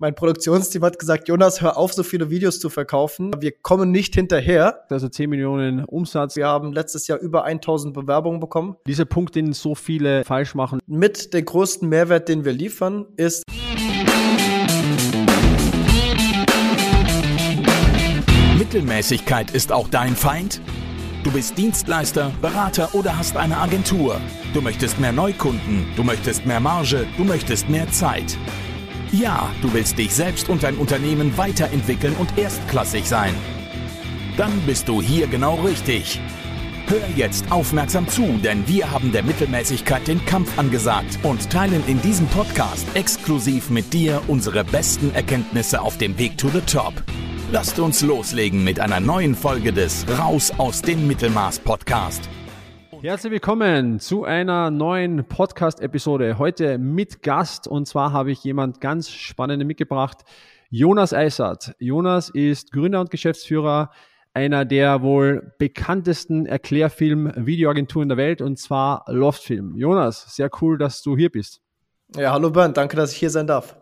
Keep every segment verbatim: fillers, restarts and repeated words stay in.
Mein Produktionsteam hat gesagt, Jonas, hör auf, so viele Videos zu verkaufen. Wir kommen nicht hinterher. Also zehn Millionen Umsatz. Wir haben letztes Jahr über eintausend Bewerbungen bekommen. Dieser Punkt, den so viele falsch machen. Mit der größten Mehrwert, den wir liefern, ist... Mittelmäßigkeit ist auch dein Feind? Du bist Dienstleister, Berater oder hast eine Agentur. Du möchtest mehr Neukunden, du möchtest mehr Marge, du möchtest mehr Zeit. Ja, du willst dich selbst und dein Unternehmen weiterentwickeln und erstklassig sein. Dann bist du hier genau richtig. Hör jetzt aufmerksam zu, denn wir haben der Mittelmäßigkeit den Kampf angesagt und teilen in diesem Podcast exklusiv mit dir unsere besten Erkenntnisse auf dem Weg to the Top. Lasst uns loslegen mit einer neuen Folge des Raus aus dem Mittelmaß Podcast. Herzlich willkommen zu einer neuen Podcast-Episode. Heute mit Gast, und zwar habe ich jemand ganz Spannendes mitgebracht, Jonas Eisert. Jonas ist Gründer und Geschäftsführer einer der wohl bekanntesten Erklärfilm-Videoagenturen der Welt, und zwar Loftfilm. Jonas, sehr cool, dass du hier bist. Ja, hallo Bernd, danke, dass ich hier sein darf.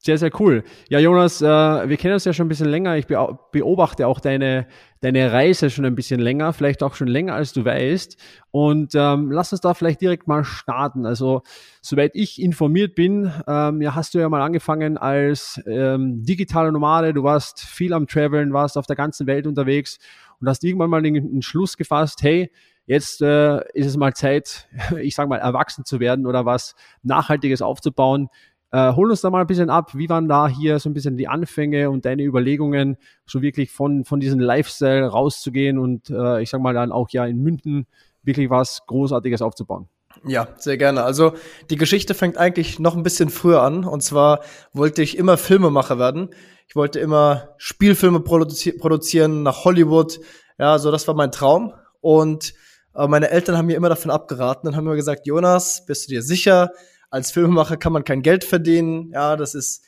Sehr, sehr cool. Ja, Jonas, wir kennen uns ja schon ein bisschen länger. Ich beobachte auch deine, deine Reise schon ein bisschen länger, vielleicht auch schon länger, als du weißt. Und ähm, lass uns da vielleicht direkt mal starten. Also, soweit ich informiert bin, ähm, ja, hast du ja mal angefangen als ähm, digitaler Nomade. Du warst viel am Traveln, warst auf der ganzen Welt unterwegs und hast irgendwann mal den, den Schluss gefasst, hey, jetzt äh, ist es mal Zeit, ich sag mal, erwachsen zu werden oder was Nachhaltiges aufzubauen. Uh, hol uns da mal ein bisschen ab, wie waren da hier so ein bisschen die Anfänge und deine Überlegungen, so wirklich von, von diesem Lifestyle rauszugehen und uh, ich sag mal dann auch ja in München wirklich was Großartiges aufzubauen. Ja, sehr gerne. Also die Geschichte fängt eigentlich noch ein bisschen früher an, und zwar wollte ich immer Filmemacher werden. Ich wollte immer Spielfilme produzi- produzieren nach Hollywood, ja, so das war mein Traum, und äh, meine Eltern haben mir immer davon abgeraten und haben mir gesagt, Jonas, bist du dir sicher? Als Filmemacher kann man kein Geld verdienen, ja, das ist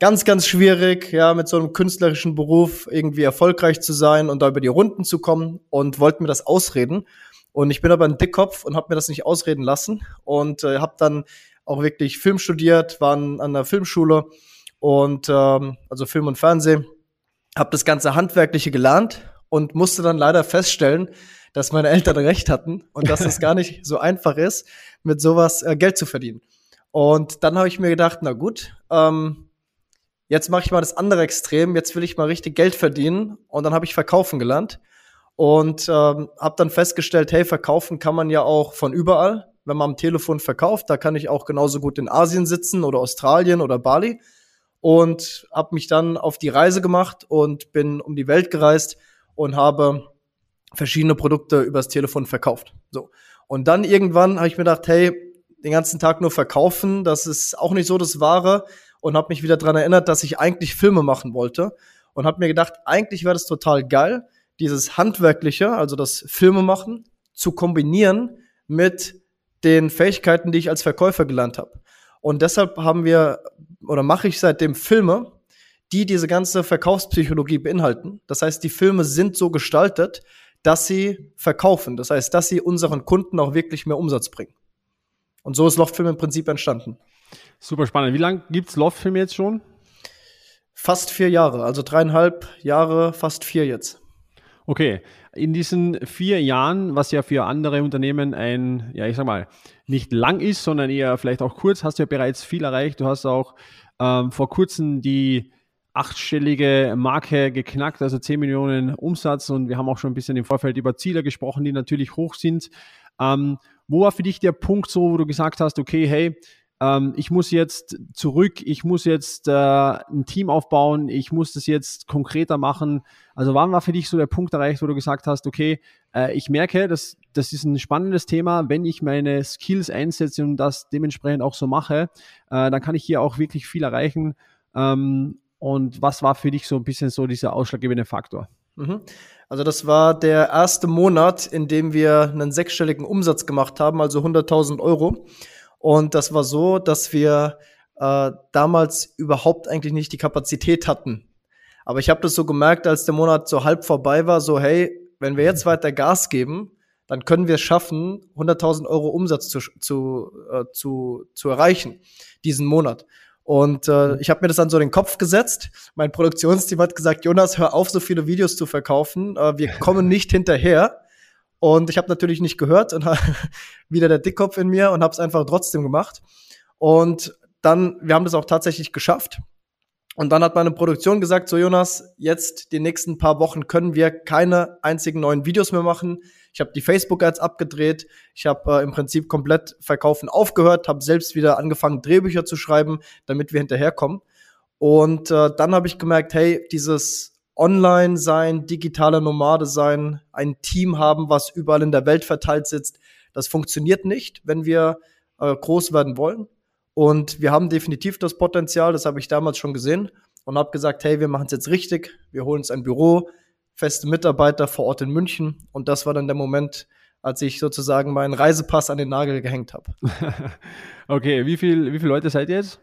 ganz, ganz schwierig, ja, mit so einem künstlerischen Beruf irgendwie erfolgreich zu sein und da über die Runden zu kommen, und wollten mir das ausreden. Und ich bin aber ein Dickkopf und habe mir das nicht ausreden lassen und äh, habe dann auch wirklich Film studiert, war an einer Filmschule und ähm, also Film und Fernsehen, habe das ganze Handwerkliche gelernt und musste dann leider feststellen, dass meine Eltern recht hatten und dass es gar nicht so einfach ist, mit sowas äh, Geld zu verdienen. Und dann habe ich mir gedacht, na gut, ähm, jetzt mache ich mal das andere Extrem, jetzt will ich mal richtig Geld verdienen. Und dann habe ich verkaufen gelernt und ähm, habe dann festgestellt, hey, verkaufen kann man ja auch von überall. Wenn man am Telefon verkauft, da kann ich auch genauso gut in Asien sitzen oder Australien oder Bali. Und habe mich dann auf die Reise gemacht und bin um die Welt gereist und habe verschiedene Produkte übers Telefon verkauft. So. Und dann irgendwann habe ich mir gedacht, hey, den ganzen Tag nur verkaufen, das ist auch nicht so das Wahre, und habe mich wieder dran erinnert, dass ich eigentlich Filme machen wollte, und habe mir gedacht, eigentlich wäre das total geil, dieses Handwerkliche, also das Filme machen, zu kombinieren mit den Fähigkeiten, die ich als Verkäufer gelernt habe. Und deshalb haben wir, oder mache ich seitdem Filme, die diese ganze Verkaufspsychologie beinhalten. Das heißt, die Filme sind so gestaltet, dass sie verkaufen. Das heißt, dass sie unseren Kunden auch wirklich mehr Umsatz bringen. Und so ist Loftfilm im Prinzip entstanden. Super spannend. Wie lange gibt es Loftfilm jetzt schon? Fast vier Jahre, also dreieinhalb Jahre, fast vier jetzt. Okay, in diesen vier Jahren, was ja für andere Unternehmen ein, ja ich sag mal, nicht lang ist, sondern eher vielleicht auch kurz, hast du ja bereits viel erreicht. Du hast auch ähm, vor kurzem die achtstellige Marke geknackt, also zehn Millionen Umsatz, und wir haben auch schon ein bisschen im Vorfeld über Ziele gesprochen, die natürlich hoch sind. Ähm, wo war für dich der Punkt so, wo du gesagt hast, okay, hey, ähm, ich muss jetzt zurück, ich muss jetzt äh, ein Team aufbauen, ich muss das jetzt konkreter machen. Also wann war für dich so der Punkt erreicht, wo du gesagt hast, okay, äh, ich merke, dass, das ist ein spannendes Thema, wenn ich meine Skills einsetze und das dementsprechend auch so mache, äh, dann kann ich hier auch wirklich viel erreichen. Ähm, Und was war für dich so ein bisschen so dieser ausschlaggebende Faktor? Also das war der erste Monat, in dem wir einen sechsstelligen Umsatz gemacht haben, also hunderttausend Euro. Und das war so, dass wir äh, damals überhaupt eigentlich nicht die Kapazität hatten. Aber ich habe das so gemerkt, als der Monat so halb vorbei war, so hey, wenn wir jetzt weiter Gas geben, dann können wir es schaffen, hunderttausend Euro Umsatz zu, zu, äh, zu, zu erreichen diesen Monat. Und äh, ich habe mir das dann so in den Kopf gesetzt. Mein Produktionsteam hat gesagt, Jonas, hör auf, so viele Videos zu verkaufen. Äh, wir kommen nicht hinterher. Und ich habe natürlich nicht gehört und wieder der Dickkopf in mir und habe es einfach trotzdem gemacht. Und dann, wir haben das auch tatsächlich geschafft. Und dann hat meine Produktion gesagt, so Jonas, jetzt die nächsten paar Wochen können wir keine einzigen neuen Videos mehr machen. Ich habe die Facebook-Ads abgedreht, ich habe äh, im Prinzip komplett verkaufen aufgehört, habe selbst wieder angefangen, Drehbücher zu schreiben, damit wir hinterherkommen. Und äh, dann habe ich gemerkt, hey, dieses Online-Sein, digitale Nomade sein, ein Team haben, was überall in der Welt verteilt sitzt, das funktioniert nicht, wenn wir äh, groß werden wollen. Und wir haben definitiv das Potenzial, das habe ich damals schon gesehen und habe gesagt, hey, wir machen es jetzt richtig, wir holen uns ein Büro, feste Mitarbeiter vor Ort in München. Und das war dann der Moment, als ich sozusagen meinen Reisepass an den Nagel gehängt habe. Okay, wie viel, wie viele Leute seid ihr jetzt?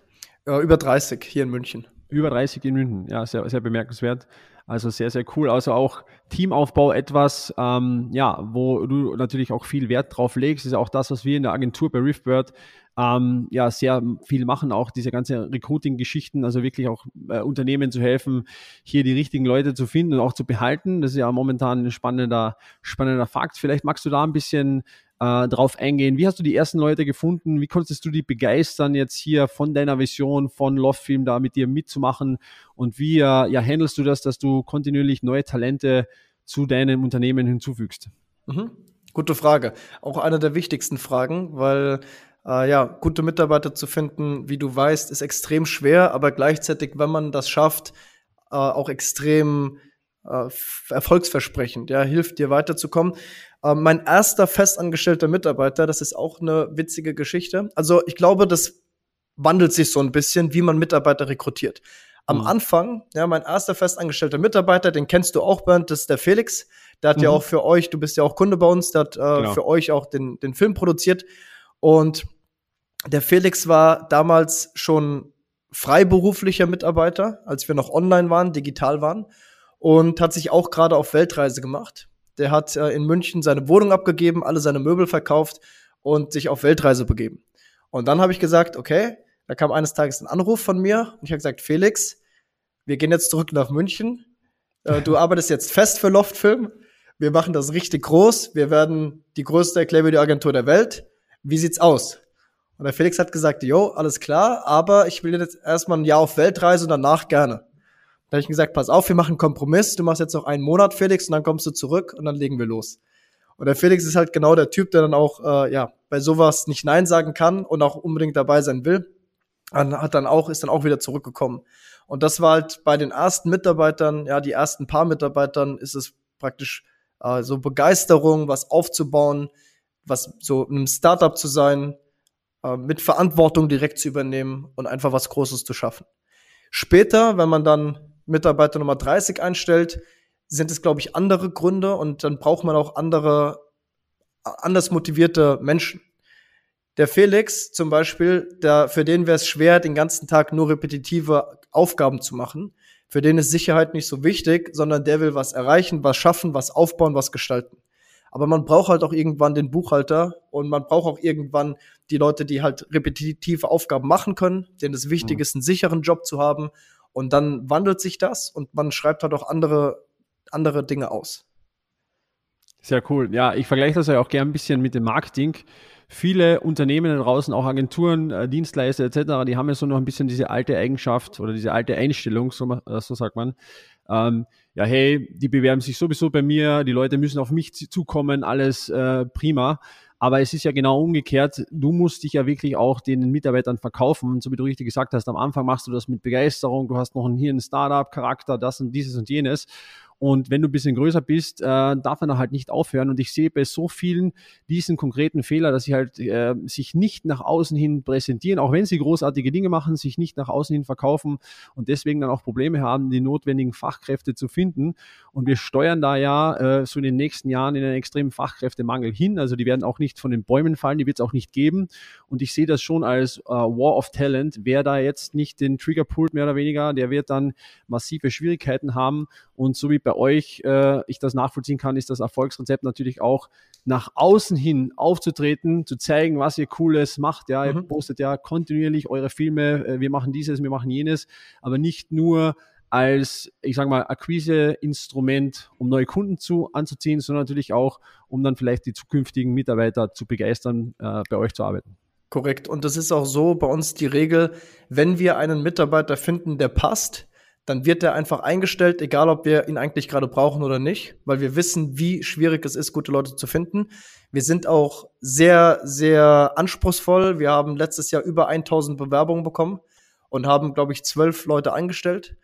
Ja, über dreißig hier in München. Über dreißig in München, ja, sehr, sehr bemerkenswert. Also sehr, sehr cool. Also auch Teamaufbau etwas, ähm, ja, wo du natürlich auch viel Wert drauf legst. Das ist auch das, was wir in der Agentur bei RiffBird ähm, ja sehr viel machen, auch diese ganzen Recruiting-Geschichten, also wirklich auch äh, Unternehmen zu helfen, hier die richtigen Leute zu finden und auch zu behalten. Das ist ja momentan ein spannender, spannender Fakt. Vielleicht magst du da ein bisschen äh, drauf eingehen. Wie hast du die ersten Leute gefunden? Wie konntest du die begeistern, jetzt hier von deiner Vision, von Loftfilm da mit dir mitzumachen? Und wie äh, ja, handelst du das, dass du kontinuierlich neue Talente zu deinem Unternehmen hinzufügst? Mhm. Gute Frage. Auch eine der wichtigsten Fragen, weil äh, ja, gute Mitarbeiter zu finden, wie du weißt, ist extrem schwer, aber gleichzeitig, wenn man das schafft, äh, auch extrem äh, erfolgsversprechend, ja, hilft dir weiterzukommen. Äh, mein erster festangestellter Mitarbeiter, das ist auch eine witzige Geschichte. Also ich glaube, das wandelt sich so ein bisschen, wie man Mitarbeiter rekrutiert. Am Anfang, ja, mein erster festangestellter Mitarbeiter, den kennst du auch, Bernd, das ist der Felix. Der hat mhm. ja auch für euch, du bist ja auch Kunde bei uns, der hat äh, genau. für euch auch den, den Film produziert. Und der Felix war damals schon freiberuflicher Mitarbeiter, als wir noch online waren, digital waren. Und hat sich auch gerade auf Weltreise gemacht. Der hat äh, in München seine Wohnung abgegeben, alle seine Möbel verkauft und sich auf Weltreise begeben. Und dann habe ich gesagt, okay, da kam eines Tages ein Anruf von mir und ich habe gesagt, Felix, wir gehen jetzt zurück nach München. Äh, du arbeitest jetzt fest für Loftfilm. Wir machen das richtig groß. Wir werden die größte Erklärvideoagentur der Welt. Wie sieht's aus? Und der Felix hat gesagt, jo, alles klar, aber ich will jetzt erstmal ein Jahr auf Weltreise und danach gerne. Da habe ich gesagt, pass auf, wir machen einen Kompromiss. Du machst jetzt noch einen Monat, Felix, und dann kommst du zurück und dann legen wir los. Und der Felix ist halt genau der Typ, der dann auch äh, ja bei sowas nicht Nein sagen kann und auch unbedingt dabei sein will. Hat dann auch, ist dann auch wieder zurückgekommen. Und das war halt bei den ersten Mitarbeitern, ja, die ersten paar Mitarbeitern ist es praktisch äh, so Begeisterung, was aufzubauen, was so in einem Startup zu sein, äh, mit Verantwortung direkt zu übernehmen und einfach was Großes zu schaffen. Später, wenn man dann Mitarbeiter Nummer dreißig einstellt, sind es, glaube ich, andere Gründe und dann braucht man auch andere, anders motivierte Menschen. Der Felix zum Beispiel, der, für den wäre es schwer, den ganzen Tag nur repetitive Aufgaben zu machen. Für den ist Sicherheit nicht so wichtig, sondern der will was erreichen, was schaffen, was aufbauen, was gestalten. Aber man braucht halt auch irgendwann den Buchhalter und man braucht auch irgendwann die Leute, die halt repetitive Aufgaben machen können, denen es wichtig ist, einen sicheren Job zu haben. Und dann wandelt sich das und man schreibt halt auch andere, andere Dinge aus. Sehr cool. Ja, ich vergleiche das ja auch gerne ein bisschen mit dem Marketing. Viele Unternehmen da draußen, auch Agenturen, Dienstleister et cetera, die haben ja so noch ein bisschen diese alte Eigenschaft oder diese alte Einstellung, so, so sagt man. Ähm, ja, hey, die bewerben sich sowieso bei mir, die Leute müssen auf mich zukommen, alles äh, prima. Aber es ist ja genau umgekehrt. Du musst dich ja wirklich auch den Mitarbeitern verkaufen. Und so wie du richtig gesagt hast, am Anfang machst du das mit Begeisterung. Du hast noch einen, hier einen Startup-Charakter, das und dieses und jenes. Und wenn du ein bisschen größer bist, äh, darf man da halt nicht aufhören. Und ich sehe bei so vielen diesen konkreten Fehler, dass sie halt äh, sich nicht nach außen hin präsentieren, auch wenn sie großartige Dinge machen, sich nicht nach außen hin verkaufen und deswegen dann auch Probleme haben, die notwendigen Fachkräfte zu finden. Und wir steuern da ja äh, so in den nächsten Jahren in einen extremen Fachkräftemangel hin. Also die werden auch nicht von den Bäumen fallen, die wird es auch nicht geben. Und ich sehe das schon als äh, War of Talent. Wer da jetzt nicht den Trigger pullt, mehr oder weniger, der wird dann massive Schwierigkeiten haben. Und so wie bei euch äh, ich das nachvollziehen kann, ist das Erfolgsrezept natürlich auch nach außen hin aufzutreten, zu zeigen, was ihr Cooles macht. Ja, mhm. Ihr postet ja kontinuierlich eure Filme, äh, wir machen dieses, wir machen jenes, aber nicht nur als, ich sage mal, Akquise-Instrument, um neue Kunden zu anzuziehen, sondern natürlich auch, um dann vielleicht die zukünftigen Mitarbeiter zu begeistern, äh, bei euch zu arbeiten. Korrekt. Und das ist auch so bei uns die Regel, wenn wir einen Mitarbeiter finden, der passt, dann wird er einfach eingestellt, egal ob wir ihn eigentlich gerade brauchen oder nicht, weil wir wissen, wie schwierig es ist, gute Leute zu finden. Wir sind auch sehr, sehr anspruchsvoll. Wir haben letztes Jahr über tausend Bewerbungen bekommen und haben, glaube ich, zwölf Leute eingestellt.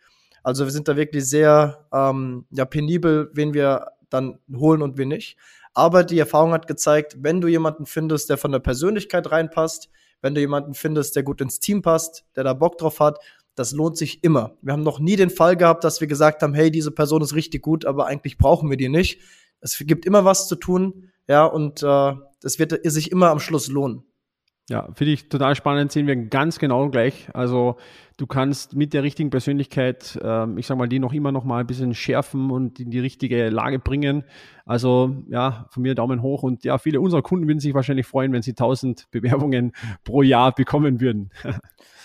Also wir sind da wirklich sehr ähm, ja, penibel, wen wir dann holen und wen nicht. Aber die Erfahrung hat gezeigt, wenn du jemanden findest, der von der Persönlichkeit reinpasst, wenn du jemanden findest, der gut ins Team passt, der da Bock drauf hat, das lohnt sich immer. Wir haben noch nie den Fall gehabt, dass wir gesagt haben, hey, diese Person ist richtig gut, aber eigentlich brauchen wir die nicht. Es gibt immer was zu tun, ja, und äh, das wird sich immer am Schluss lohnen. Ja, finde ich total spannend, sehen wir ganz genau gleich. Also du kannst mit der richtigen Persönlichkeit, ähm, ich sag mal, die noch immer noch mal ein bisschen schärfen und in die richtige Lage bringen. Also ja, von mir Daumen hoch. Und ja, viele unserer Kunden würden sich wahrscheinlich freuen, wenn sie tausend Bewerbungen pro Jahr bekommen würden.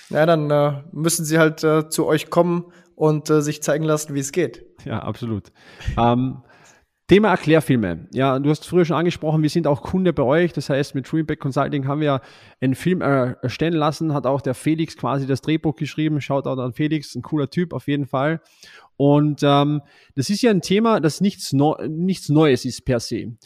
Ja, dann äh, müssen sie halt äh, zu euch kommen und äh, sich zeigen lassen, wie es geht. Ja, absolut. ähm, Thema Erklärfilme. Ja, du hast früher schon angesprochen, wir sind auch Kunde bei euch. Das heißt, mit Streamback Consulting haben wir einen Film erstellen lassen, hat auch der Felix quasi das Drehbuch geschrieben. Shoutout an Felix, ein cooler Typ auf jeden Fall. Und ähm, das ist ja ein Thema, das nichts, no- nichts Neues ist per se.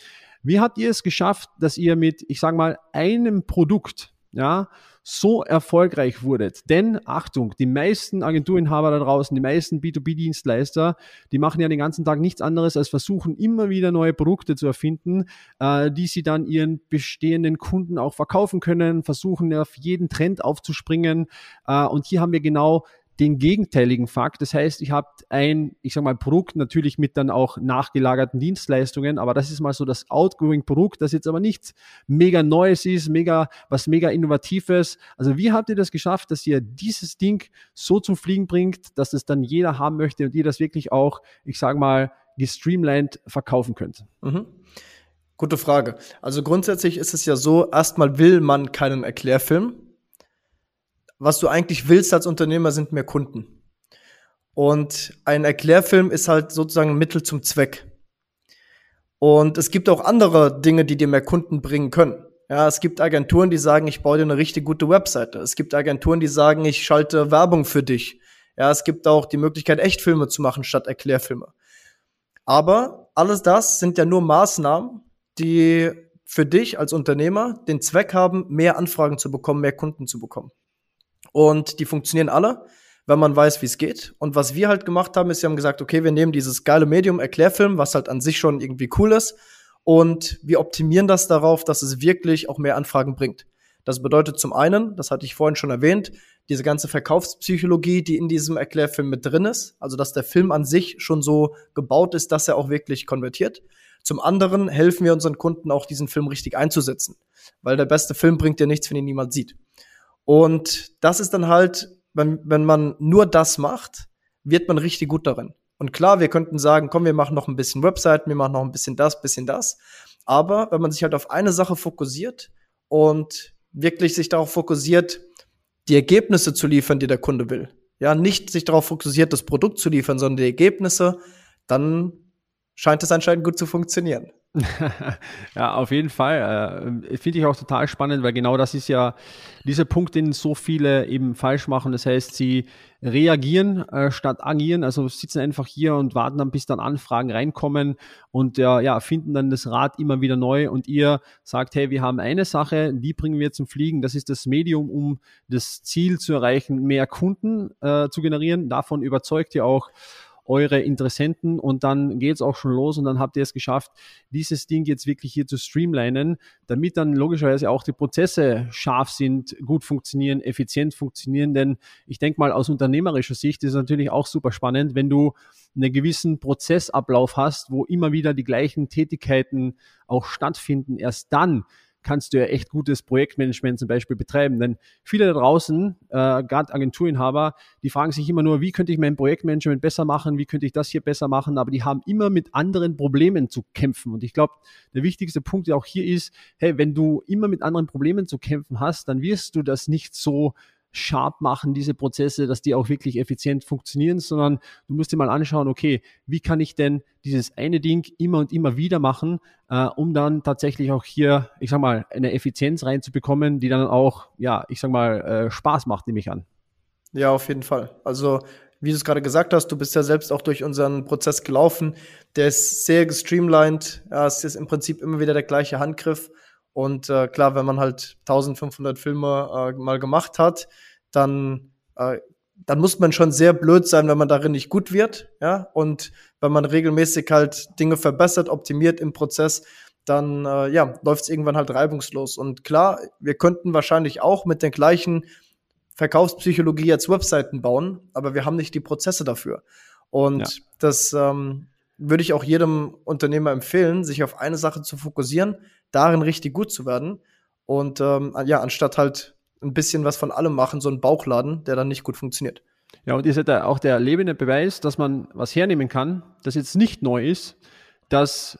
Wie habt ihr es geschafft, dass ihr mit, ich sag mal, einem Produkt, ja, so erfolgreich wurdet? Denn, Achtung, die meisten Agenturinhaber da draußen, die meisten B zwei B-Dienstleister, die machen ja den ganzen Tag nichts anderes, als versuchen, immer wieder neue Produkte zu erfinden, äh, die sie dann ihren bestehenden Kunden auch verkaufen können, versuchen, auf jeden Trend aufzuspringen. Äh, und hier haben wir genau den gegenteiligen Fakt. Das heißt, ich habe ein, ich sage mal, Produkt natürlich mit dann auch nachgelagerten Dienstleistungen, aber das ist mal so das Outgoing-Produkt, das jetzt aber nichts mega Neues ist, mega was mega Innovatives. Also wie habt ihr das geschafft, dass ihr dieses Ding so zum Fliegen bringt, dass es dann jeder haben möchte und ihr das wirklich auch, ich sage mal, gestreamlined verkaufen könnt? Mhm. Gute Frage. Also grundsätzlich ist es ja so, erstmal will man keinen Erklärfilm. Was du eigentlich willst als Unternehmer, sind mehr Kunden. Und ein Erklärfilm ist halt sozusagen ein Mittel zum Zweck. Und es gibt auch andere Dinge, die dir mehr Kunden bringen können. Ja, es gibt Agenturen, die sagen, ich baue dir eine richtig gute Webseite. Es gibt Agenturen, die sagen, ich schalte Werbung für dich. Ja, es gibt auch die Möglichkeit, Echtfilme zu machen statt Erklärfilme. Aber alles das sind ja nur Maßnahmen, die für dich als Unternehmer den Zweck haben, mehr Anfragen zu bekommen, mehr Kunden zu bekommen. Und die funktionieren alle, wenn man weiß, wie es geht. Und was wir halt gemacht haben, ist, wir haben gesagt, okay, wir nehmen dieses geile Medium Erklärfilm, was halt an sich schon irgendwie cool ist, und wir optimieren das darauf, dass es wirklich auch mehr Anfragen bringt. Das bedeutet zum einen, das hatte ich vorhin schon erwähnt, diese ganze Verkaufspsychologie, die in diesem Erklärfilm mit drin ist, also dass der Film an sich schon so gebaut ist, dass er auch wirklich konvertiert. Zum anderen helfen wir unseren Kunden auch, diesen Film richtig einzusetzen, weil der beste Film bringt dir nichts, wenn ihn niemand sieht. Und das ist dann halt, wenn, wenn man nur das macht, wird man richtig gut darin. Und klar, wir könnten sagen, komm, wir machen noch ein bisschen Webseiten, wir machen noch ein bisschen das, bisschen das. Aber wenn man sich halt auf eine Sache fokussiert und wirklich sich darauf fokussiert, die Ergebnisse zu liefern, die der Kunde will, ja, nicht sich darauf fokussiert, das Produkt zu liefern, sondern die Ergebnisse, dann scheint es anscheinend gut zu funktionieren. Ja, auf jeden Fall. Äh, finde ich auch total spannend, weil genau das ist ja dieser Punkt, den so viele eben falsch machen. Das heißt, sie reagieren äh, statt agieren, also sitzen einfach hier und warten dann, bis dann Anfragen reinkommen und äh, ja, finden dann das Rad immer wieder neu, und ihr sagt, hey, wir haben eine Sache, die bringen wir zum Fliegen, das ist das Medium, um das Ziel zu erreichen, mehr Kunden äh, zu generieren. Davon überzeugt ihr auch eure Interessenten, und dann geht es auch schon los, und dann habt ihr es geschafft, dieses Ding jetzt wirklich hier zu streamlinen, damit dann logischerweise auch die Prozesse scharf sind, gut funktionieren, effizient funktionieren, denn ich denke mal, aus unternehmerischer Sicht ist es natürlich auch super spannend, wenn du einen gewissen Prozessablauf hast, wo immer wieder die gleichen Tätigkeiten auch stattfinden, erst dann kannst du ja echt gutes Projektmanagement zum Beispiel betreiben. Denn viele da draußen, äh, gerade Agenturinhaber, die fragen sich immer nur, wie könnte ich mein Projektmanagement besser machen, wie könnte ich das hier besser machen, aber die haben immer mit anderen Problemen zu kämpfen. Und ich glaube, der wichtigste Punkt auch hier ist, hey, wenn du immer mit anderen Problemen zu kämpfen hast, dann wirst du das nicht so sharp machen, diese Prozesse, dass die auch wirklich effizient funktionieren, sondern du musst dir mal anschauen, okay, wie kann ich denn dieses eine Ding immer und immer wieder machen, äh, um dann tatsächlich auch hier, ich sag mal, eine Effizienz reinzubekommen, die dann auch, ja, ich sag mal, äh, Spaß macht, nehme ich an. Ja, auf jeden Fall. Also, wie du es gerade gesagt hast, du bist ja selbst auch durch unseren Prozess gelaufen, der ist sehr gestreamlined, ja, es ist im Prinzip immer wieder der gleiche Handgriff. Und äh, klar, wenn man halt eintausendfünfhundert Filme äh, mal gemacht hat, dann, äh, dann muss man schon sehr blöd sein, wenn man darin nicht gut wird. Ja? Und wenn man regelmäßig halt Dinge verbessert, optimiert im Prozess, dann äh, ja, läuft es irgendwann halt reibungslos. Und klar, wir könnten wahrscheinlich auch mit der gleichen Verkaufspsychologie jetzt Webseiten bauen, aber wir haben nicht die Prozesse dafür. Und ja. das ähm, würde ich auch jedem Unternehmer empfehlen, sich auf eine Sache zu fokussieren, darin richtig gut zu werden und ähm, ja, anstatt halt ein bisschen was von allem machen, so einen Bauchladen, der dann nicht gut funktioniert. Ja, und ihr seid ja auch der lebende Beweis, dass man was hernehmen kann, das jetzt nicht neu ist, das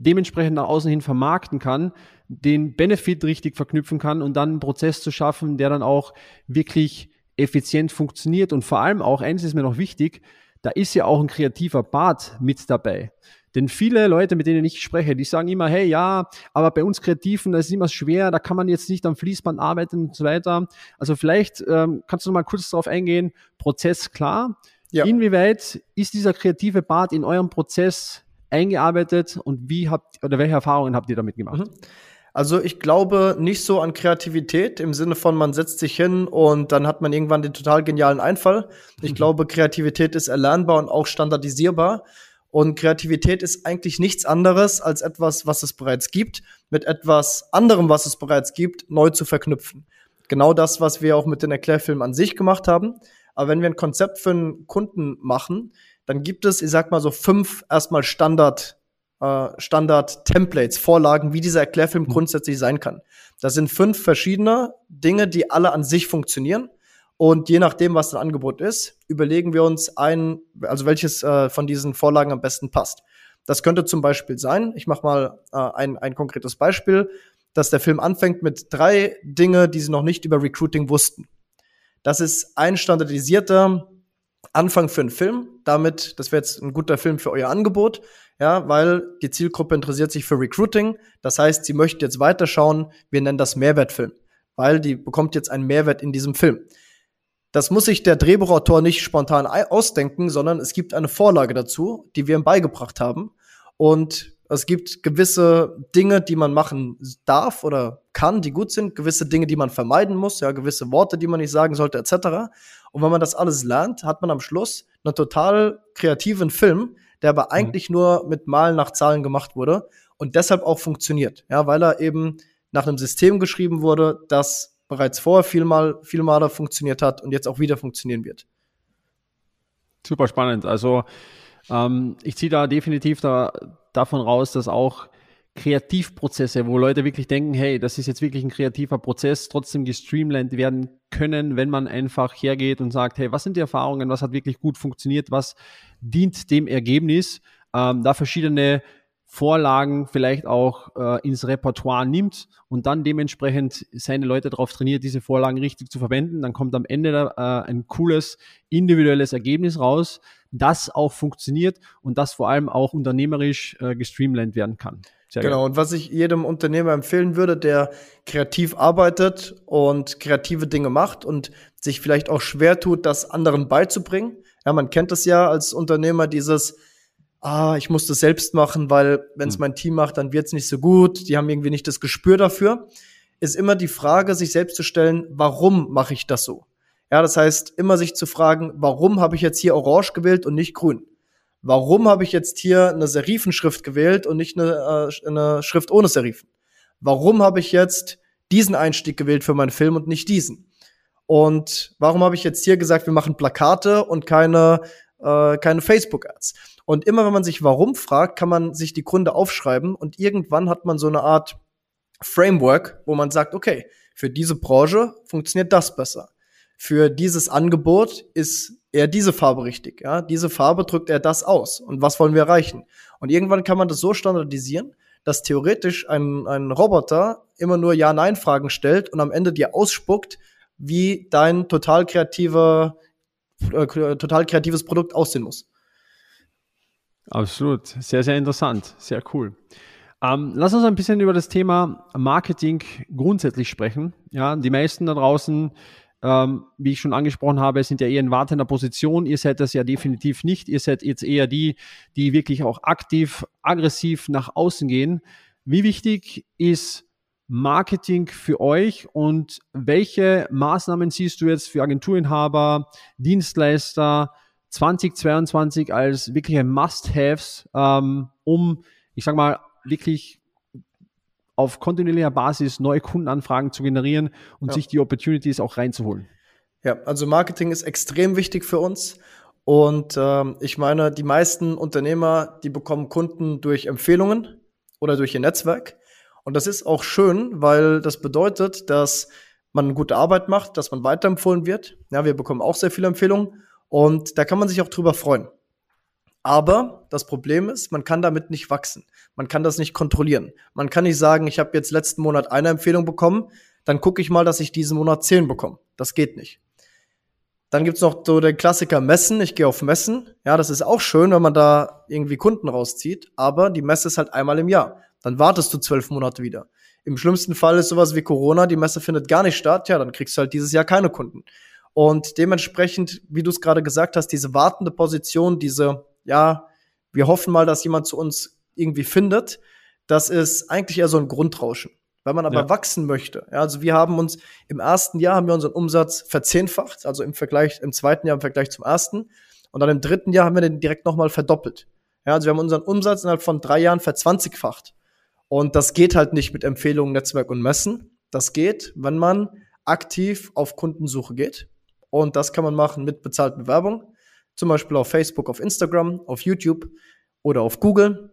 dementsprechend nach außen hin vermarkten kann, den Benefit richtig verknüpfen kann und dann einen Prozess zu schaffen, der dann auch wirklich effizient funktioniert. Und vor allem auch, eins ist mir noch wichtig, da ist ja auch ein kreativer Part mit dabei. Denn viele Leute, mit denen ich spreche, die sagen immer, hey, ja, aber bei uns Kreativen, das ist immer schwer, da kann man jetzt nicht am Fließband arbeiten und so weiter. Also vielleicht ähm, kannst du noch mal kurz darauf eingehen, Prozess klar. Ja. Inwieweit ist dieser kreative Part in eurem Prozess eingearbeitet und wie habt oder welche Erfahrungen habt ihr damit gemacht? Mhm. Also ich glaube nicht so an Kreativität im Sinne von, man setzt sich hin und dann hat man irgendwann den total genialen Einfall. Ich mhm. glaube, Kreativität ist erlernbar und auch standardisierbar. Und Kreativität ist eigentlich nichts anderes als etwas, was es bereits gibt, mit etwas anderem, was es bereits gibt, neu zu verknüpfen. Genau das, was wir auch mit den Erklärfilmen an sich gemacht haben. Aber wenn wir ein Konzept für einen Kunden machen, dann gibt es, ich sag mal so fünf erstmal Standard, äh, Standard-Templates, Vorlagen, wie dieser Erklärfilm mhm. grundsätzlich sein kann. Das sind fünf verschiedene Dinge, die alle an sich funktionieren. Und je nachdem, was das Angebot ist, überlegen wir uns ein, also welches äh, von diesen Vorlagen am besten passt. Das könnte zum Beispiel sein, ich mache mal äh, ein, ein konkretes Beispiel, dass der Film anfängt mit drei Dinge, die sie noch nicht über Recruiting wussten. Das ist ein standardisierter Anfang für einen Film. Damit, das wäre jetzt ein guter Film für euer Angebot, ja, weil die Zielgruppe interessiert sich für Recruiting. Das heißt, sie möchte jetzt weiterschauen. Wir nennen das Mehrwertfilm, weil die bekommt jetzt einen Mehrwert in diesem Film. Das muss sich der Drehbuchautor nicht spontan ausdenken, sondern es gibt eine Vorlage dazu, die wir ihm beigebracht haben. Und es gibt gewisse Dinge, die man machen darf oder kann, die gut sind, gewisse Dinge, die man vermeiden muss, ja, gewisse Worte, die man nicht sagen sollte, et cetera. Und wenn man das alles lernt, hat man am Schluss einen total kreativen Film, der aber eigentlich mhm. nur mit Malen nach Zahlen gemacht wurde und deshalb auch funktioniert, ja, weil er eben nach einem System geschrieben wurde, das bereits vorher vielmal, vielmal funktioniert hat und jetzt auch wieder funktionieren wird. Super spannend. Also ähm, ich ziehe da definitiv da, davon raus, dass auch Kreativprozesse, wo Leute wirklich denken, hey, das ist jetzt wirklich ein kreativer Prozess, trotzdem gestreamlined werden können, wenn man einfach hergeht und sagt, hey, was sind die Erfahrungen, was hat wirklich gut funktioniert, was dient dem Ergebnis, ähm, da verschiedene Vorlagen vielleicht auch äh, ins Repertoire nimmt und dann dementsprechend seine Leute darauf trainiert, diese Vorlagen richtig zu verwenden. Dann kommt am Ende äh, ein cooles, individuelles Ergebnis raus, das auch funktioniert und das vor allem auch unternehmerisch äh, gestreamlined werden kann. Sehr genau, geil. Und was ich jedem Unternehmer empfehlen würde, der kreativ arbeitet und kreative Dinge macht und sich vielleicht auch schwer tut, das anderen beizubringen. Ja, man kennt das ja als Unternehmer, dieses ah, ich muss das selbst machen, weil wenn es mein Team macht, dann wird's nicht so gut, die haben irgendwie nicht das Gespür dafür, ist immer die Frage, sich selbst zu stellen, warum mache ich das so? Ja, das heißt, immer sich zu fragen, warum habe ich jetzt hier orange gewählt und nicht grün? Warum habe ich jetzt hier eine Serifenschrift gewählt und nicht eine, äh, eine Schrift ohne Serifen? Warum habe ich jetzt diesen Einstieg gewählt für meinen Film und nicht diesen? Und warum habe ich jetzt hier gesagt, wir machen Plakate und keine äh, keine Facebook-Ads? Und immer, wenn man sich warum fragt, kann man sich die Gründe aufschreiben und irgendwann hat man so eine Art Framework, wo man sagt, okay, für diese Branche funktioniert das besser. Für dieses Angebot ist eher diese Farbe richtig. Ja? Diese Farbe drückt eher das aus. Und was wollen wir erreichen? Und irgendwann kann man das so standardisieren, dass theoretisch ein, ein Roboter immer nur Ja-Nein-Fragen stellt und am Ende dir ausspuckt, wie dein total kreativer, äh, total kreatives Produkt aussehen muss. Absolut. Sehr, sehr interessant. Sehr cool. Ähm, lass uns ein bisschen über das Thema Marketing grundsätzlich sprechen. Ja, die meisten da draußen, ähm, wie ich schon angesprochen habe, sind ja eher in wartender Position. Ihr seid das ja definitiv nicht. Ihr seid jetzt eher die, die wirklich auch aktiv, aggressiv nach außen gehen. Wie wichtig ist Marketing für euch und welche Maßnahmen siehst du jetzt für Agenturinhaber, Dienstleister zwanzig zweiundzwanzig als wirkliche Must-Haves, ähm, um, ich sag mal, wirklich auf kontinuierlicher Basis neue Kundenanfragen zu generieren und ja. sich die Opportunities auch reinzuholen? Ja, also Marketing ist extrem wichtig für uns. Und ähm, ich meine, die meisten Unternehmer, die bekommen Kunden durch Empfehlungen oder durch ihr Netzwerk. Und das ist auch schön, weil das bedeutet, dass man eine gute Arbeit macht, dass man weiterempfohlen wird. Ja, wir bekommen auch sehr viele Empfehlungen und da kann man sich auch drüber freuen. Aber das Problem ist, man kann damit nicht wachsen. Man kann das nicht kontrollieren. Man kann nicht sagen, ich habe jetzt letzten Monat eine Empfehlung bekommen, dann gucke ich mal, dass ich diesen Monat zehn bekomme. Das geht nicht. Dann gibt's noch so den Klassiker Messen. Ich gehe auf Messen. Ja, das ist auch schön, wenn man da irgendwie Kunden rauszieht. Aber die Messe ist halt einmal im Jahr. Dann wartest du zwölf Monate wieder. Im schlimmsten Fall ist sowas wie Corona, die Messe findet gar nicht statt, ja, dann kriegst du halt dieses Jahr keine Kunden. Und dementsprechend, wie du es gerade gesagt hast, diese wartende Position, diese, ja, wir hoffen mal, dass jemand zu uns irgendwie findet, das ist eigentlich eher so ein Grundrauschen. Wenn man aber ja. wachsen möchte, ja, also wir haben uns, im ersten Jahr haben wir unseren Umsatz verzehnfacht, also im Vergleich, im zweiten Jahr im Vergleich zum ersten. Und dann im dritten Jahr haben wir den direkt nochmal verdoppelt. Ja, also wir haben unseren Umsatz innerhalb von drei Jahren verzwanzigfacht. Und das geht halt nicht mit Empfehlungen, Netzwerk und Messen. Das geht, wenn man aktiv auf Kundensuche geht. Und das kann man machen mit bezahlten Werbung. Zum Beispiel auf Facebook, auf Instagram, auf YouTube oder auf Google.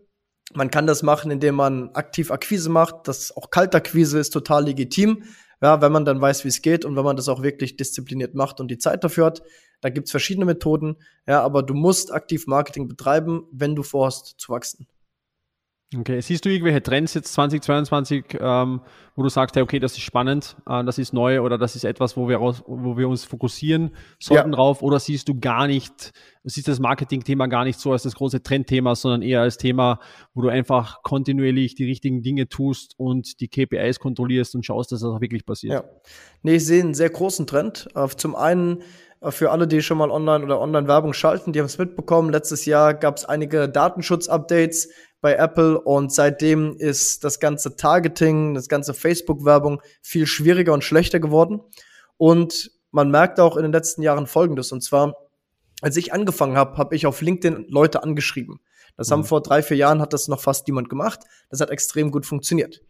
Man kann das machen, indem man aktiv Akquise macht. Das auch Kaltakquise ist total legitim. Ja, wenn man dann weiß, wie es geht und wenn man das auch wirklich diszipliniert macht und die Zeit dafür hat. Da gibt es verschiedene Methoden. Ja, aber du musst aktiv Marketing betreiben, wenn du vorhast zu wachsen. Okay, siehst du irgendwelche Trends jetzt zwanzig zweiundzwanzig, ähm, wo du sagst, hey, okay, das ist spannend, äh, das ist neu oder das ist etwas, wo wir raus, wo wir uns fokussieren sollten ja. drauf, oder siehst du gar nicht, siehst das Marketing-Thema gar nicht so als das große Trendthema, sondern eher als Thema, wo du einfach kontinuierlich die richtigen Dinge tust und die K P Is kontrollierst und schaust, dass das auch wirklich passiert? Ja, nee, ich sehe einen sehr großen Trend. Zum einen für alle, die schon mal online oder Online-Werbung schalten, die haben es mitbekommen. Letztes Jahr gab es einige Datenschutz-Updates bei Apple und seitdem ist das ganze Targeting, das ganze Facebook-Werbung viel schwieriger und schlechter geworden. Und man merkt auch in den letzten Jahren Folgendes. Und zwar, als ich angefangen habe, habe ich auf LinkedIn Leute angeschrieben. Das mhm. haben vor drei, vier Jahren hat das noch fast niemand gemacht. Das hat extrem gut funktioniert.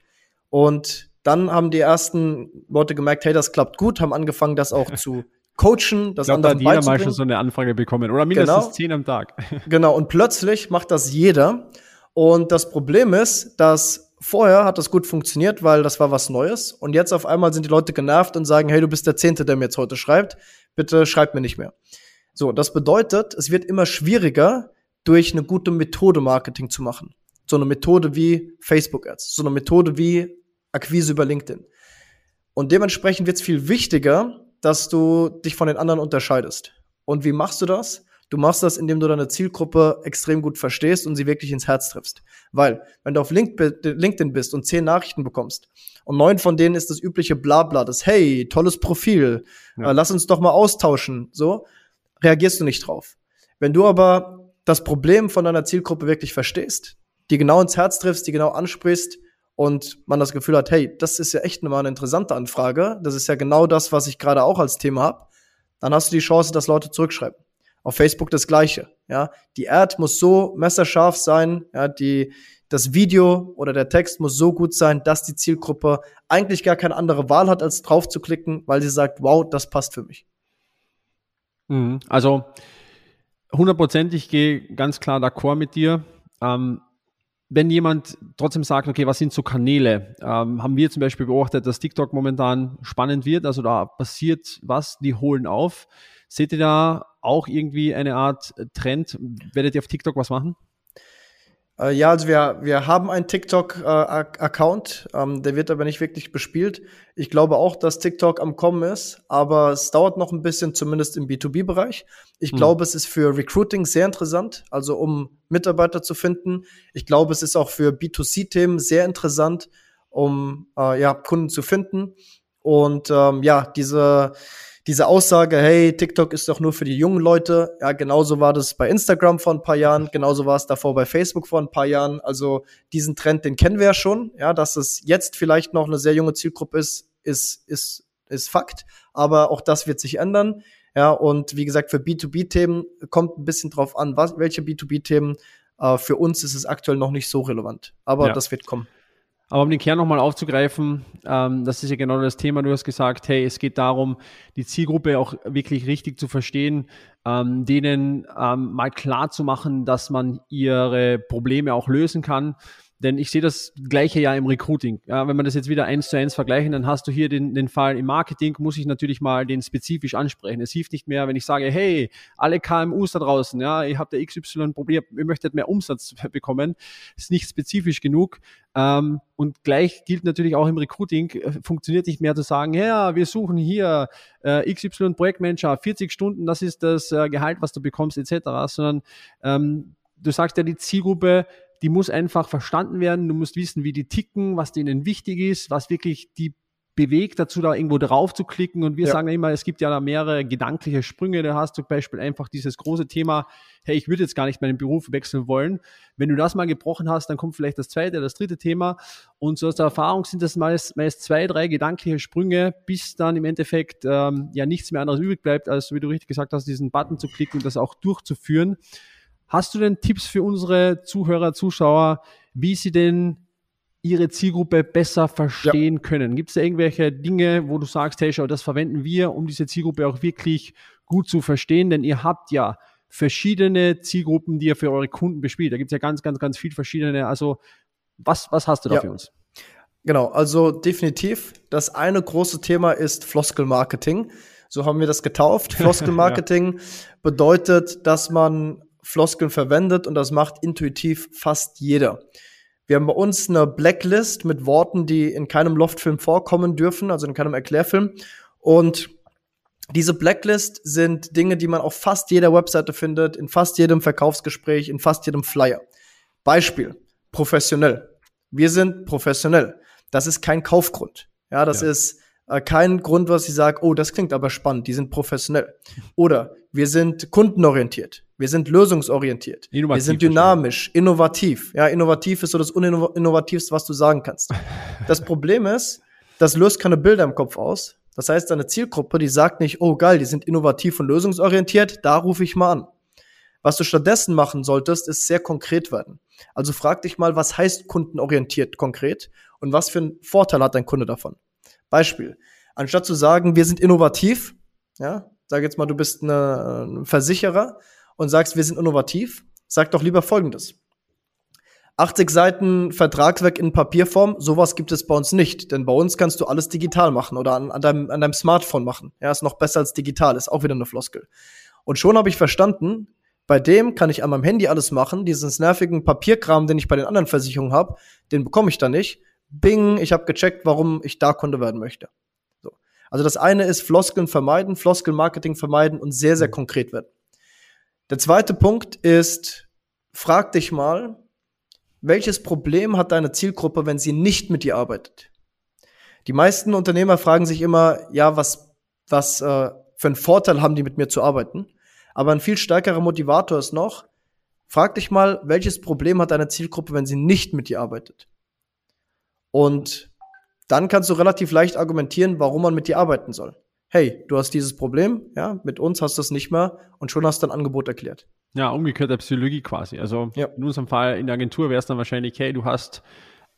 Und dann haben die ersten Leute gemerkt, hey, das klappt gut, haben angefangen, das auch zu coachen, das anderen beizubringen. Da hat jeder mal schon so eine Anfrage bekommen oder mindestens genau. zehn am Tag. Genau, und plötzlich macht das jeder. Und das Problem ist, dass vorher hat das gut funktioniert, weil das war was Neues. Und jetzt auf einmal sind die Leute genervt und sagen, hey, du bist der Zehnte, der mir jetzt heute schreibt. Bitte schreib mir nicht mehr. So, das bedeutet, es wird immer schwieriger, durch eine gute Methode Marketing zu machen. So eine Methode wie Facebook-Ads, so eine Methode wie Akquise über LinkedIn. Und dementsprechend wird es viel wichtiger, dass du dich von den anderen unterscheidest. Und wie machst du das? Du machst das, indem du deine Zielgruppe extrem gut verstehst und sie wirklich ins Herz triffst. Weil, wenn du auf LinkedIn bist und zehn Nachrichten bekommst und neun von denen ist das übliche Blabla, das hey, tolles Profil, ja. äh, lass uns doch mal austauschen, so, reagierst du nicht drauf. Wenn du aber das Problem von deiner Zielgruppe wirklich verstehst, die genau ins Herz triffst, die genau ansprichst und man das Gefühl hat, hey, das ist ja echt mal eine interessante Anfrage, das ist ja genau das, was ich gerade auch als Thema habe, dann hast du die Chance, dass Leute zurückschreiben. Auf Facebook das Gleiche, ja. Die Ad muss so messerscharf sein, ja, die, das Video oder der Text muss so gut sein, dass die Zielgruppe eigentlich gar keine andere Wahl hat, als drauf zu klicken, weil sie sagt, wow, das passt für mich. Also, hundertprozentig, ich gehe ganz klar d'accord mit dir. Ähm, wenn jemand trotzdem sagt, okay, was sind so Kanäle? Ähm, haben wir zum Beispiel beobachtet, dass TikTok momentan spannend wird, also da passiert was, die holen auf. Seht ihr da auch irgendwie eine Art Trend? Werdet ihr auf TikTok was machen? Ja, also wir, wir haben einen TikTok-Account, äh, ähm, der wird aber nicht wirklich bespielt. Ich glaube auch, dass TikTok am Kommen ist, aber es dauert noch ein bisschen, zumindest im B zwei B Bereich. Ich mhm. glaube, es ist für Recruiting sehr interessant, also um Mitarbeiter zu finden. Ich glaube, es ist auch für B zwei C Themen sehr interessant, um äh, ja, Kunden zu finden. Und ähm, ja, diese... Diese Aussage, hey, TikTok ist doch nur für die jungen Leute. Ja, genauso war das bei Instagram vor ein paar Jahren. Genauso war es davor bei Facebook vor ein paar Jahren. Also diesen Trend, den kennen wir ja schon. Ja, dass es jetzt vielleicht noch eine sehr junge Zielgruppe ist, ist, ist, ist Fakt. Aber auch das wird sich ändern. Ja, und wie gesagt, für B zwei B Themen kommt ein bisschen drauf an, was, welche B zwei B Themen. Äh, für uns ist es aktuell noch nicht so relevant. Aber ja, das wird kommen. Aber um den Kern nochmal aufzugreifen, ähm, das ist ja genau das Thema, du hast gesagt, hey, es geht darum, die Zielgruppe auch wirklich richtig zu verstehen, ähm, denen ähm, mal klar zu machen, dass man ihre Probleme auch lösen kann. Denn ich sehe das gleiche ja im Recruiting. Ja, wenn man das jetzt wieder eins zu eins vergleichen, dann hast du hier den, den Fall im Marketing, muss ich natürlich mal den spezifisch ansprechen. Es hilft nicht mehr, wenn ich sage, hey, alle K M Us da draußen, ja, ihr habt ja X Y probiert, ihr möchtet mehr Umsatz bekommen, ist nicht spezifisch genug. Ähm, und gleich gilt natürlich auch im Recruiting, äh, funktioniert nicht mehr zu sagen, ja, wir suchen hier äh, X Y-Projektmanager, vierzig Stunden, das ist das äh, Gehalt, was du bekommst, et cetera, sondern ähm, du sagst ja, die Zielgruppe, die muss einfach verstanden werden. Du musst wissen, wie die ticken, was denen wichtig ist, was wirklich die bewegt dazu, da irgendwo drauf zu klicken. Und wir ja. sagen immer, es gibt ja da mehrere gedankliche Sprünge. Du hast zum Beispiel einfach dieses große Thema, hey, ich würde jetzt gar nicht meinen Beruf wechseln wollen. Wenn du das mal gebrochen hast, dann kommt vielleicht das zweite, das dritte Thema. Und so aus der Erfahrung sind das meist, meist zwei, drei gedankliche Sprünge, bis dann im Endeffekt ähm, ja nichts mehr anderes übrig bleibt, als, wie du richtig gesagt hast, diesen Button zu klicken und das auch durchzuführen. Hast du denn Tipps für unsere Zuhörer, Zuschauer, wie sie denn ihre Zielgruppe besser verstehen ja. können? Gibt es da irgendwelche Dinge, wo du sagst, hey, schau, das verwenden wir, um diese Zielgruppe auch wirklich gut zu verstehen? Denn ihr habt ja verschiedene Zielgruppen, die ihr für eure Kunden bespielt. Da gibt es ja ganz, ganz, ganz viele verschiedene. Also was, was hast du da ja. für uns? Genau, also definitiv. Das eine große Thema ist Floskelmarketing. So haben wir das getauft. Floskelmarketing ja. bedeutet, dass man Floskeln verwendet und das macht intuitiv fast jeder. Wir haben bei uns eine Blacklist mit Worten, die in keinem Loftfilm vorkommen dürfen, also in keinem Erklärfilm. Und diese Blacklist sind Dinge, die man auf fast jeder Webseite findet, in fast jedem Verkaufsgespräch, in fast jedem Flyer. Beispiel, professionell. Wir sind professionell. Das ist kein Kaufgrund. Ja, das ja. ist äh, kein Grund, was ich sage, oh, das klingt aber spannend, die sind professionell. Oder wir sind kundenorientiert. Wir sind lösungsorientiert, innovativ, wir sind dynamisch, innovativ. Ja, innovativ ist so das Uninnovativste, was du sagen kannst. Das Problem ist, das löst keine Bilder im Kopf aus. Das heißt, deine Zielgruppe, die sagt nicht, oh geil, die sind innovativ und lösungsorientiert, da rufe ich mal an. Was du stattdessen machen solltest, ist sehr konkret werden. Also frag dich mal, was heißt kundenorientiert konkret und was für einen Vorteil hat dein Kunde davon? Beispiel, anstatt zu sagen, wir sind innovativ, ja, sag jetzt mal, du bist ein Versicherer, und sagst, wir sind innovativ, sag doch lieber Folgendes. achtzig Seiten Vertragswerk in Papierform, sowas gibt es bei uns nicht. Denn bei uns kannst du alles digital machen oder an, an, deinem, an deinem Smartphone machen. Ja, ist noch besser als digital, ist auch wieder eine Floskel. Und schon habe ich verstanden, bei dem kann ich an meinem Handy alles machen. Diesen nervigen Papierkram, den ich bei den anderen Versicherungen habe, den bekomme ich da nicht. Bing, ich habe gecheckt, warum ich da Kunde werden möchte. So. Also das eine ist Floskeln vermeiden, Floskelmarketing vermeiden und sehr, sehr konkret werden. Der zweite Punkt ist, frag dich mal, welches Problem hat deine Zielgruppe, wenn sie nicht mit dir arbeitet? Die meisten Unternehmer fragen sich immer, ja, was, was äh, für einen Vorteil haben die, mit mir zu arbeiten? Aber ein viel stärkerer Motivator ist noch, frag dich mal, welches Problem hat deine Zielgruppe, wenn sie nicht mit dir arbeitet? Und dann kannst du relativ leicht argumentieren, warum man mit dir arbeiten soll. Hey, du hast dieses Problem, ja, mit uns hast du es nicht mehr und schon hast du ein Angebot erklärt. Ja, umgekehrte Psychologie quasi. Also ja. in unserem Fall in der Agentur wäre es dann wahrscheinlich, hey, du hast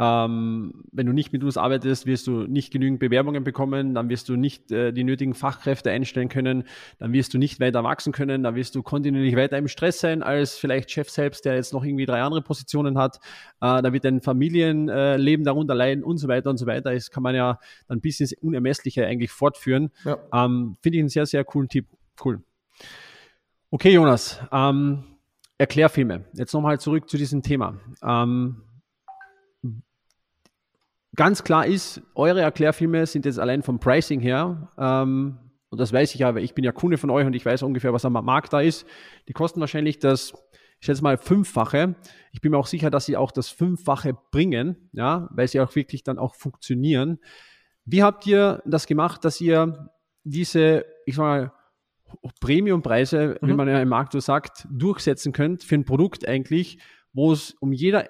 Ähm, wenn du nicht mit uns arbeitest, wirst du nicht genügend Bewerbungen bekommen, dann wirst du nicht äh, die nötigen Fachkräfte einstellen können, dann wirst du nicht weiter wachsen können, dann wirst du kontinuierlich weiter im Stress sein als vielleicht Chef selbst, der jetzt noch irgendwie drei andere Positionen hat, äh, da wird dein Familienleben darunter leiden und so weiter und so weiter. Das kann man ja dann bis ins Unermessliche eigentlich fortführen. Ja. Ähm, finde ich einen sehr, sehr coolen Tipp. Cool. Okay, Jonas, ähm, Erklärfilme. Jetzt nochmal zurück zu diesem Thema. Ähm, Ganz klar ist, eure Erklärfilme sind jetzt allein vom Pricing her, ähm, und das weiß ich ja, weil ich bin ja Kunde von euch und ich weiß ungefähr, was am Markt da ist. Die kosten wahrscheinlich das, ich schätze mal, Fünffache. Ich bin mir auch sicher, dass sie auch das Fünffache bringen, ja, weil sie auch wirklich dann auch funktionieren. Wie habt ihr das gemacht, dass ihr diese, ich sag mal, Premiumpreise, mhm. wie man ja im Markt so sagt, durchsetzen könnt für ein Produkt eigentlich, wo es um jeder...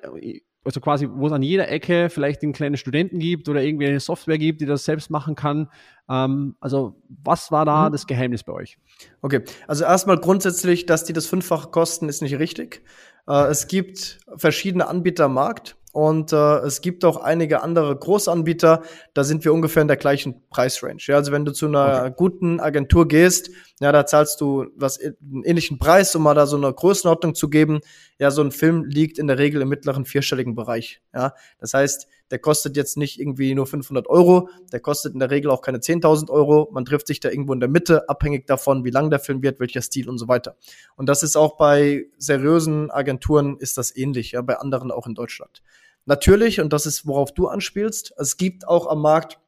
Also quasi, wo es an jeder Ecke vielleicht einen kleinen Studenten gibt oder irgendwie eine Software gibt, die das selbst machen kann. Ähm, also was war da mhm. das Geheimnis bei euch? Okay, also erstmal grundsätzlich, dass die das Fünffache kosten, ist nicht richtig. Äh, es gibt verschiedene Anbieter am Markt und äh, es gibt auch einige andere Großanbieter. Da sind wir ungefähr in der gleichen Preisrange. Ja, also wenn du zu einer okay. guten Agentur gehst, ja, da zahlst du was, einen ähnlichen Preis, um mal da so eine Größenordnung zu geben. Ja, so ein Film liegt in der Regel im mittleren vierstelligen Bereich. Ja, das heißt, der kostet jetzt nicht irgendwie nur fünfhundert Euro, der kostet in der Regel auch keine zehntausend Euro. Man trifft sich da irgendwo in der Mitte, abhängig davon, wie lang der Film wird, welcher Stil und so weiter. Und das ist auch bei seriösen Agenturen ist das ähnlich, ja, bei anderen auch in Deutschland. Natürlich, und das ist, worauf du anspielst, es gibt auch am Markt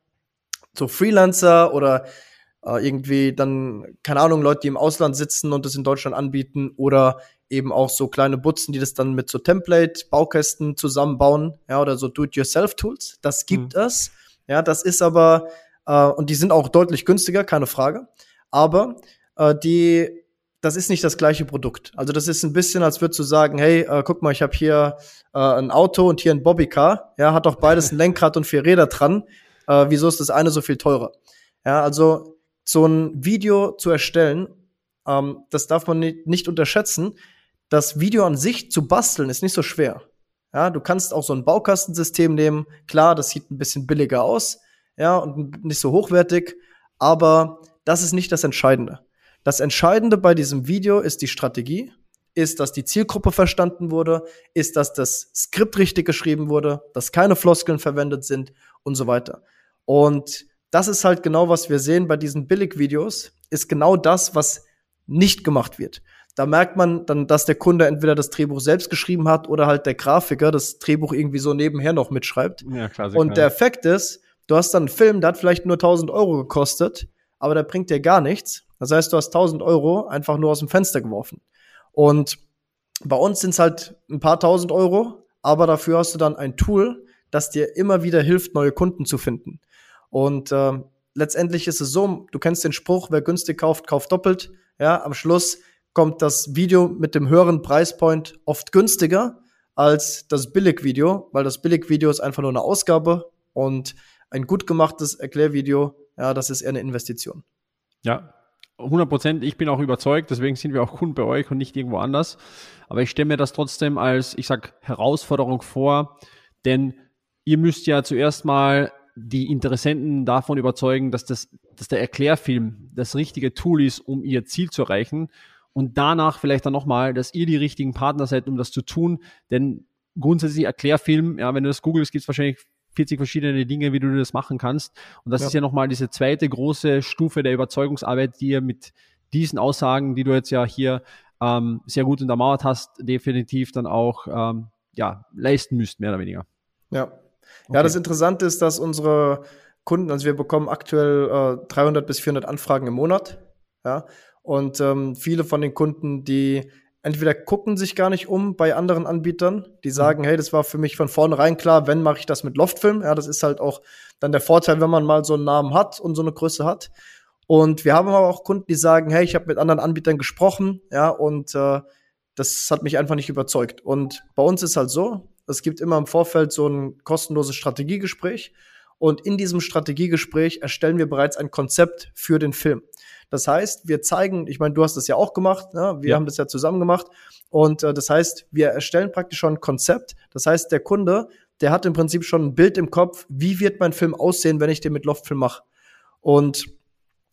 so Freelancer oder äh, irgendwie dann, keine Ahnung, Leute, die im Ausland sitzen und das in Deutschland anbieten oder eben auch so kleine Butzen, die das dann mit so Template-Baukästen zusammenbauen, ja, oder so Do-it-yourself-Tools. Das gibt mhm. es. Ja, das ist aber, äh, und die sind auch deutlich günstiger, keine Frage. Aber äh, die, das ist nicht das gleiche Produkt. Also das ist ein bisschen, als würdest du sagen, hey, äh, guck mal, ich habe hier äh, ein Auto und hier ein Bobbycar. Ja, hat auch beides ein Lenkrad und vier Räder dran. Äh, wieso ist das eine so viel teurer? Ja, also so ein Video zu erstellen, ähm, das darf man nicht, nicht unterschätzen. Das Video an sich zu basteln ist nicht so schwer. Ja, du kannst auch so ein Baukastensystem nehmen. Klar, das sieht ein bisschen billiger aus, ja, und nicht so hochwertig. Aber das ist nicht das Entscheidende. Das Entscheidende bei diesem Video ist die Strategie, ist, dass die Zielgruppe verstanden wurde, ist, dass das Skript richtig geschrieben wurde, dass keine Floskeln verwendet sind und so weiter. Und das ist halt genau, was wir sehen bei diesen Billigvideos, ist genau das, was nicht gemacht wird. Da merkt man dann, dass der Kunde entweder das Drehbuch selbst geschrieben hat oder halt der Grafiker das Drehbuch irgendwie so nebenher noch mitschreibt. Ja, klar, und der Effekt ist, du hast dann einen Film, der hat vielleicht nur tausend Euro gekostet, aber der bringt dir gar nichts. Das heißt, du hast tausend Euro einfach nur aus dem Fenster geworfen. Und bei uns sind es halt ein paar tausend Euro, aber dafür hast du dann ein Tool, das dir immer wieder hilft, neue Kunden zu finden. Und äh, letztendlich ist es so, du kennst den Spruch, wer günstig kauft, kauft doppelt. Ja, am Schluss kommt das Video mit dem höheren Preispoint oft günstiger als das Billigvideo, weil das Billigvideo ist einfach nur eine Ausgabe und ein gut gemachtes Erklärvideo, ja, das ist eher eine Investition. Ja, hundert Prozent, ich bin auch überzeugt, deswegen sind wir auch Kunden bei euch und nicht irgendwo anders. Aber ich stelle mir das trotzdem als, ich sag, Herausforderung vor, denn ihr müsst ja zuerst mal die Interessenten davon überzeugen, dass das, dass der Erklärfilm das richtige Tool ist, um ihr Ziel zu erreichen. Und danach vielleicht dann nochmal, dass ihr die richtigen Partner seid, um das zu tun. Denn grundsätzlich Erklärfilm, ja, wenn du das googelst, gibt es wahrscheinlich vierzig verschiedene Dinge, wie du das machen kannst. Und das ja. ist ja nochmal diese zweite große Stufe der Überzeugungsarbeit, die ihr mit diesen Aussagen, die du jetzt ja hier ähm, sehr gut untermauert hast, definitiv dann auch ähm, ja, leisten müsst, mehr oder weniger. Ja, okay. Ja, das Interessante ist, dass unsere Kunden, also wir bekommen aktuell äh, dreihundert bis vierhundert Anfragen im Monat. Ja, und ähm, viele von den Kunden, die entweder gucken sich gar nicht um bei anderen Anbietern, die sagen, hey, das war für mich von vornherein klar, wenn, mache ich das mit Loftfilm. Ja, das ist halt auch dann der Vorteil, wenn man mal so einen Namen hat und so eine Größe hat. Und wir haben aber auch Kunden, die sagen, hey, ich habe mit anderen Anbietern gesprochen, ja, und äh, das hat mich einfach nicht überzeugt. Und bei uns ist halt so, es gibt immer im Vorfeld so ein kostenloses Strategiegespräch. Und in diesem Strategiegespräch erstellen wir bereits ein Konzept für den Film. Das heißt, wir zeigen, ich meine, du hast das ja auch gemacht, ne? Wir ja. haben das ja zusammen gemacht. Und äh, das heißt, wir erstellen praktisch schon ein Konzept. Das heißt, der Kunde, der hat im Prinzip schon ein Bild im Kopf, wie wird mein Film aussehen, wenn ich den mit Loftfilm mache. Und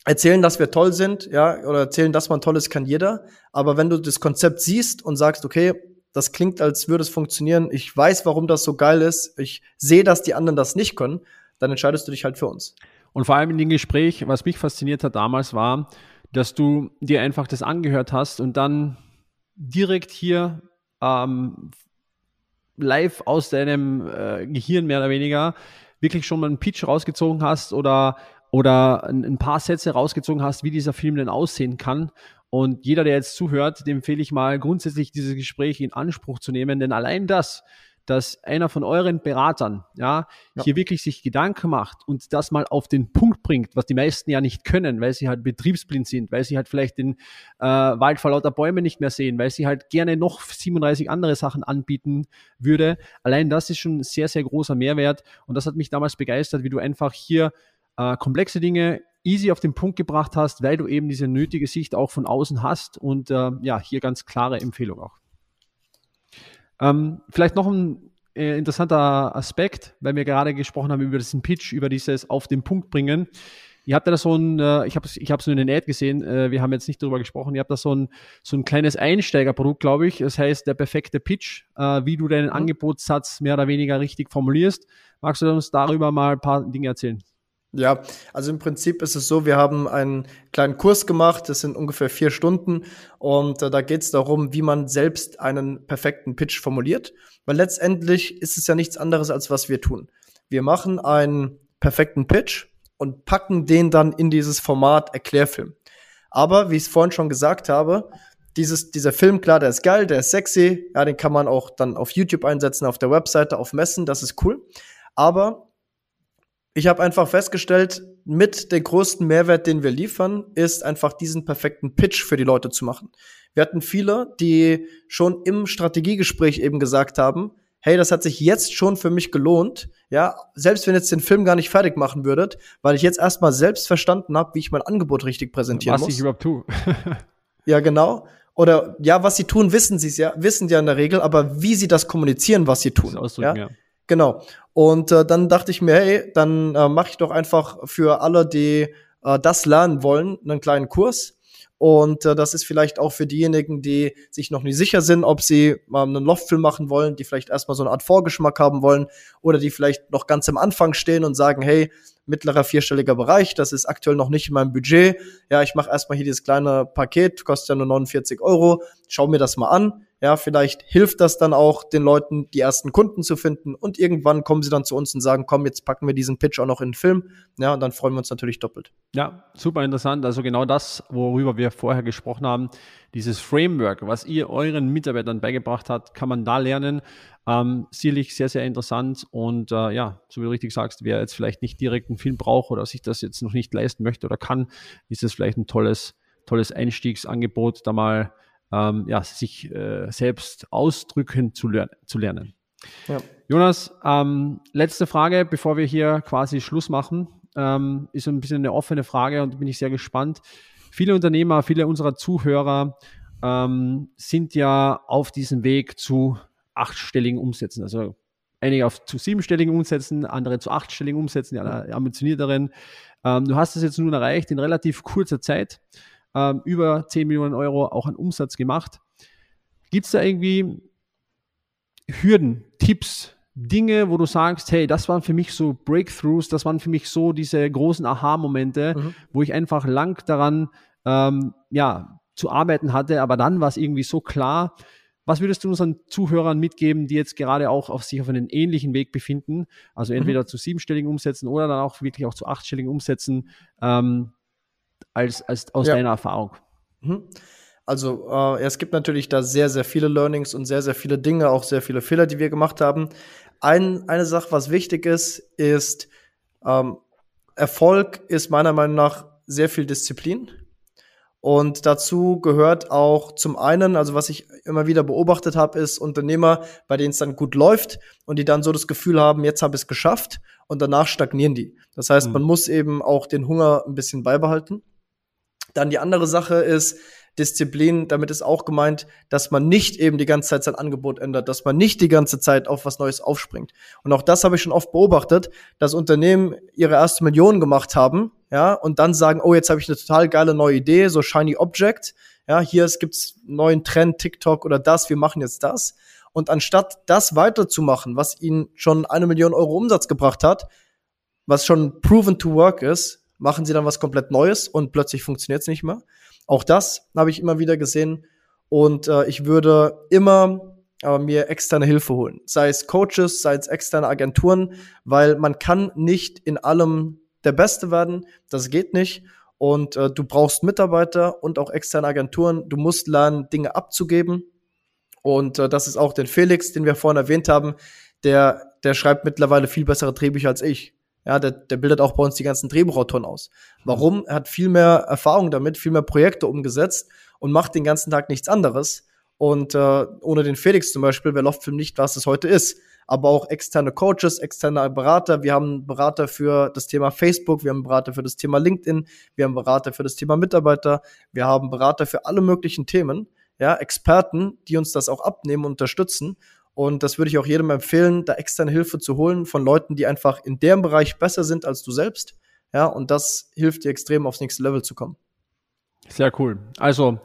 erzählen, dass wir toll sind, ja, oder erzählen, dass man toll ist, kann jeder. Aber wenn du das Konzept siehst und sagst, okay, das klingt, als würde es funktionieren, ich weiß, warum das so geil ist, ich sehe, dass die anderen das nicht können, dann entscheidest du dich halt für uns. Und vor allem in dem Gespräch, was mich fasziniert hat damals, war, dass du dir einfach das angehört hast und dann direkt hier ähm, live aus deinem äh, Gehirn mehr oder weniger wirklich schon mal einen Pitch rausgezogen hast oder, oder ein paar Sätze rausgezogen hast, wie dieser Film denn aussehen kann. Und jeder, der jetzt zuhört, dem empfehle ich mal, grundsätzlich dieses Gespräch in Anspruch zu nehmen, denn allein das, dass einer von euren Beratern ja, ja. hier wirklich sich Gedanken macht und das mal auf den Punkt bringt, was die meisten ja nicht können, weil sie halt betriebsblind sind, weil sie halt vielleicht den äh, Wald vor lauter Bäumen nicht mehr sehen, weil sie halt gerne noch siebenunddreißig andere Sachen anbieten würde. Allein das ist schon ein sehr, sehr großer Mehrwert und das hat mich damals begeistert, wie du einfach hier äh, komplexe Dinge easy auf den Punkt gebracht hast, weil du eben diese nötige Sicht auch von außen hast und äh, ja, hier ganz klare Empfehlung auch. Ähm, vielleicht noch ein äh, interessanter Aspekt, weil wir gerade gesprochen haben über diesen Pitch, über dieses auf den Punkt bringen. Ihr habt ja da so ein, äh, ich habe es ich hab's nur in den Ad gesehen, äh, wir haben jetzt nicht darüber gesprochen, ihr habt da so ein, so ein kleines Einsteigerprodukt, glaube ich. Das heißt, der perfekte Pitch, äh, wie du deinen mhm. Angebotssatz mehr oder weniger richtig formulierst. Magst du uns darüber mal ein paar Dinge erzählen? Ja, also im Prinzip ist es so, wir haben einen kleinen Kurs gemacht, das sind ungefähr vier Stunden und äh, da geht es darum, wie man selbst einen perfekten Pitch formuliert, weil letztendlich ist es ja nichts anderes, als was wir tun. Wir machen einen perfekten Pitch und packen den dann in dieses Format Erklärfilm. Aber, wie ich es vorhin schon gesagt habe, dieses, dieser Film, klar, der ist geil, der ist sexy, ja, den kann man auch dann auf YouTube einsetzen, auf der Webseite, auf Messen, das ist cool, aber ich habe einfach festgestellt, mit der größten Mehrwert, den wir liefern, ist einfach diesen perfekten Pitch für die Leute zu machen. Wir hatten viele, die schon im Strategiegespräch eben gesagt haben, hey, das hat sich jetzt schon für mich gelohnt, ja, selbst wenn ihr jetzt den Film gar nicht fertig machen würdet, weil ich jetzt erstmal selbst verstanden habe, wie ich mein Angebot richtig präsentieren muss. Was ich überhaupt tue. Ja, genau. Oder ja, was sie tun, wissen sie es ja, wissen sie ja in der Regel, aber wie sie das kommunizieren, was sie tun. Das ausdrücken, ja. ja. Genau. Und äh, dann dachte ich mir, hey, dann äh, mache ich doch einfach für alle, die äh, das lernen wollen, einen kleinen Kurs. Und äh, das ist vielleicht auch für diejenigen, die sich noch nicht sicher sind, ob sie mal einen Loftfilm machen wollen, die vielleicht erstmal so eine Art Vorgeschmack haben wollen oder die vielleicht noch ganz am Anfang stehen und sagen, hey, mittlerer vierstelliger Bereich, das ist aktuell noch nicht in meinem Budget. Ja, ich mache erstmal hier dieses kleine Paket, kostet ja nur neunundvierzig Euro, schau mir das mal an. Ja, vielleicht hilft das dann auch den Leuten, die ersten Kunden zu finden und irgendwann kommen sie dann zu uns und sagen, komm, jetzt packen wir diesen Pitch auch noch in den Film. Ja, und dann freuen wir uns natürlich doppelt. Ja, super interessant. Also genau das, worüber wir vorher gesprochen haben, dieses Framework, was ihr euren Mitarbeitern beigebracht habt, kann man da lernen. Ähm, sicherlich sehr, sehr interessant und äh, ja, so wie du richtig sagst, wer jetzt vielleicht nicht direkt einen Film braucht oder sich das jetzt noch nicht leisten möchte oder kann, ist das vielleicht ein tolles, tolles Einstiegsangebot, da mal Ähm, ja, sich äh, selbst ausdrücken zu, ler- zu lernen. Ja. Jonas, ähm, letzte Frage, bevor wir hier quasi Schluss machen, ähm, ist ein bisschen eine offene Frage und bin ich sehr gespannt. Viele Unternehmer, viele unserer Zuhörer ähm, sind ja auf diesem Weg zu achtstelligen Umsätzen. Also einige auf zu siebenstelligen Umsätzen, andere zu achtstelligen Umsätzen, die ambitionierteren. Ähm, du hast es jetzt nun erreicht in relativ kurzer Zeit. Über zehn Millionen Euro auch an Umsatz gemacht. Gibt es da irgendwie Hürden, Tipps, Dinge, wo du sagst, hey, das waren für mich so Breakthroughs, das waren für mich so diese großen Aha-Momente, mhm. wo ich einfach lang daran ähm, ja, zu arbeiten hatte, aber dann war es irgendwie so klar. Was würdest du unseren Zuhörern mitgeben, die jetzt gerade auch auf sich auf einen ähnlichen Weg befinden, also entweder mhm. zu siebenstelligen Umsätzen oder dann auch wirklich auch zu achtstelligen Umsätzen, ähm, Als, als aus ja. deiner Erfahrung? Also äh, es gibt natürlich da sehr, sehr viele Learnings und sehr, sehr viele Dinge, auch sehr viele Fehler, die wir gemacht haben. Ein, eine Sache, was wichtig ist, ist, ähm, Erfolg ist meiner Meinung nach sehr viel Disziplin. Und dazu gehört auch zum einen, also was ich immer wieder beobachtet habe, ist Unternehmer, bei denen es dann gut läuft und die dann so das Gefühl haben, jetzt habe ich es geschafft und danach stagnieren die. Das heißt, mhm. man muss eben auch den Hunger ein bisschen beibehalten. Dann die andere Sache ist, Disziplinen, damit ist auch gemeint, dass man nicht eben die ganze Zeit sein Angebot ändert, dass man nicht die ganze Zeit auf was Neues aufspringt. Und auch das habe ich schon oft beobachtet, dass Unternehmen ihre erste Million gemacht haben, ja, und dann sagen, oh, jetzt habe ich eine total geile neue Idee, so shiny Object, ja, hier gibt's einen neuen Trend, TikTok oder das, wir machen jetzt das. Und anstatt das weiterzumachen, was ihnen schon eine Million Euro Umsatz gebracht hat, was schon proven to work ist, machen sie dann was komplett Neues und plötzlich funktioniert es nicht mehr. Auch das habe ich immer wieder gesehen und äh, ich würde immer äh, mir externe Hilfe holen, sei es Coaches, sei es externe Agenturen, weil man kann nicht in allem der Beste werden, das geht nicht. Und äh, du brauchst Mitarbeiter und auch externe Agenturen, du musst lernen, Dinge abzugeben. Und äh, das ist auch den Felix, den wir vorhin erwähnt haben, der der schreibt mittlerweile viel bessere Drehbücher als ich. Ja, der, der bildet auch bei uns die ganzen Drehbuchautoren aus. Warum? Er hat viel mehr Erfahrung damit, viel mehr Projekte umgesetzt und macht den ganzen Tag nichts anderes. Und äh, ohne den Felix zum Beispiel wäre Loftfilm nicht, was es heute ist. Aber auch externe Coaches, externe Berater. Wir haben einen Berater für das Thema Facebook, wir haben einen Berater für das Thema LinkedIn, wir haben einen Berater für das Thema Mitarbeiter, wir haben einen Berater für alle möglichen Themen. Ja, Experten, die uns das auch abnehmen und unterstützen. Und das würde ich auch jedem empfehlen, da externe Hilfe zu holen von Leuten, die einfach in dem Bereich besser sind als du selbst. Ja, und das hilft dir extrem, aufs nächste Level zu kommen. Sehr cool. Also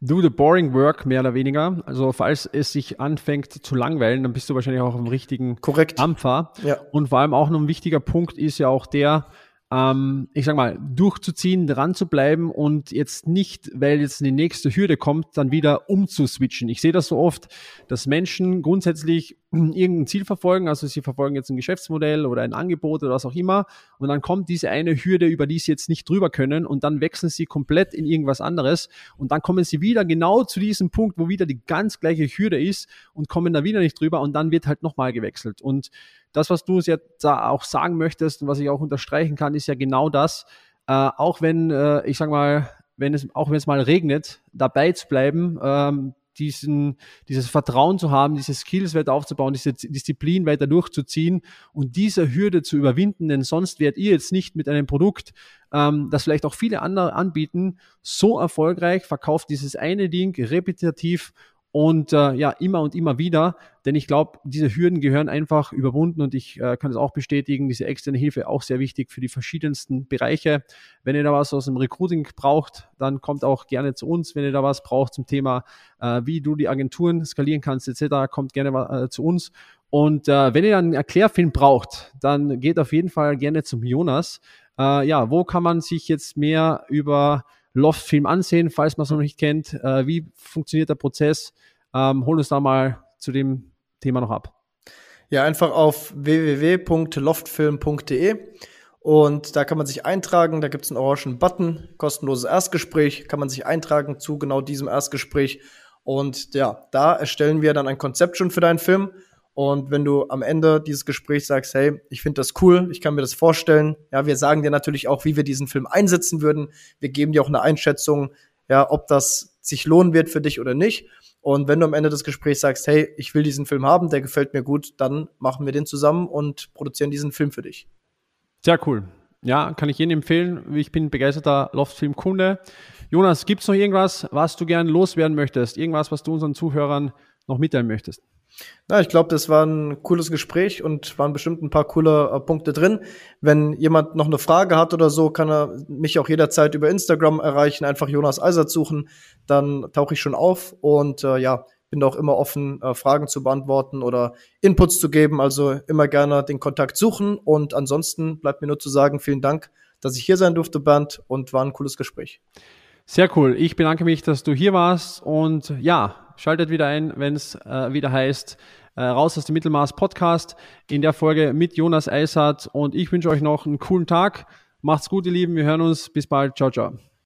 do the boring work, mehr oder weniger. Also falls es sich anfängt zu langweilen, dann bist du wahrscheinlich auch am richtigen Dampfer. Ja. Und vor allem auch noch ein wichtiger Punkt ist ja auch der, ähm, ich sag mal, durchzuziehen, dran zu bleiben und jetzt nicht, weil jetzt die nächste Hürde kommt, dann wieder umzuswitchen. Ich sehe das so oft, dass Menschen grundsätzlich irgendein Ziel verfolgen, also sie verfolgen jetzt ein Geschäftsmodell oder ein Angebot oder was auch immer und dann kommt diese eine Hürde, über die sie jetzt nicht drüber können und dann wechseln sie komplett in irgendwas anderes und dann kommen sie wieder genau zu diesem Punkt, wo wieder die ganz gleiche Hürde ist und kommen da wieder nicht drüber und dann wird halt nochmal gewechselt. Und das, was du jetzt da auch sagen möchtest und was ich auch unterstreichen kann, ist ja genau das, äh, auch wenn, äh, ich sag mal, wenn es, auch wenn es mal regnet, dabei zu bleiben, ähm, diesen, dieses Vertrauen zu haben, diese Skills weiter aufzubauen, diese Disziplin weiter durchzuziehen und diese Hürde zu überwinden, denn sonst werdet ihr jetzt nicht mit einem Produkt, ähm, das vielleicht auch viele andere anbieten, so erfolgreich, verkauft dieses eine Ding repetitiv und äh, ja, immer und immer wieder, denn ich glaube, diese Hürden gehören einfach überwunden und ich äh, kann es auch bestätigen, diese externe Hilfe auch sehr wichtig für die verschiedensten Bereiche. Wenn ihr da was aus dem Recruiting braucht, dann kommt auch gerne zu uns. Wenn ihr da was braucht zum Thema, äh, wie du die Agenturen skalieren kannst et cetera, kommt gerne äh, zu uns. Und äh, wenn ihr einen Erklärfilm braucht, dann geht auf jeden Fall gerne zum Jonas. Äh, ja, wo kann man sich jetzt mehr über Loftfilm ansehen, falls man es noch nicht kennt? Äh, wie funktioniert der Prozess? Ähm, hol uns da mal zu dem Thema noch ab. Ja, einfach auf w w w punkt loftfilm punkt d e und da kann man sich eintragen, da gibt es einen orangen Button, kostenloses Erstgespräch, kann man sich eintragen zu genau diesem Erstgespräch und ja, da erstellen wir dann ein Konzept schon für deinen Film und wenn du am Ende dieses Gesprächs sagst, hey, ich finde das cool, ich kann mir das vorstellen, ja, wir sagen dir natürlich auch, wie wir diesen Film einsetzen würden, wir geben dir auch eine Einschätzung, ja, ob das sich lohnen wird für dich oder nicht. Und wenn du am Ende des Gesprächs sagst, hey, ich will diesen Film haben, der gefällt mir gut, dann machen wir den zusammen und produzieren diesen Film für dich. Sehr cool. Ja, kann ich jedem empfehlen. Ich bin begeisterter Loftfilm-Kunde. Jonas, gibt es noch irgendwas, was du gern loswerden möchtest? Irgendwas, was du unseren Zuhörern noch mitteilen möchtest? Na, ich glaube, das war ein cooles Gespräch und waren bestimmt ein paar coole äh, Punkte drin. Wenn jemand noch eine Frage hat oder so, kann er mich auch jederzeit über Instagram erreichen, einfach Jonas Eisert suchen, dann tauche ich schon auf und äh, ja, bin auch immer offen, äh, Fragen zu beantworten oder Inputs zu geben, also immer gerne den Kontakt suchen und ansonsten bleibt mir nur zu sagen, vielen Dank, dass ich hier sein durfte, Bernd, und war ein cooles Gespräch. Sehr cool, ich bedanke mich, dass du hier warst und ja, schaltet wieder ein, wenn es äh, wieder heißt, äh, raus aus dem Mittelmaß-Podcast in der Folge mit Jonas Eisert. Und ich wünsche euch noch einen coolen Tag. Macht's gut, ihr Lieben. Wir hören uns. Bis bald. Ciao, ciao.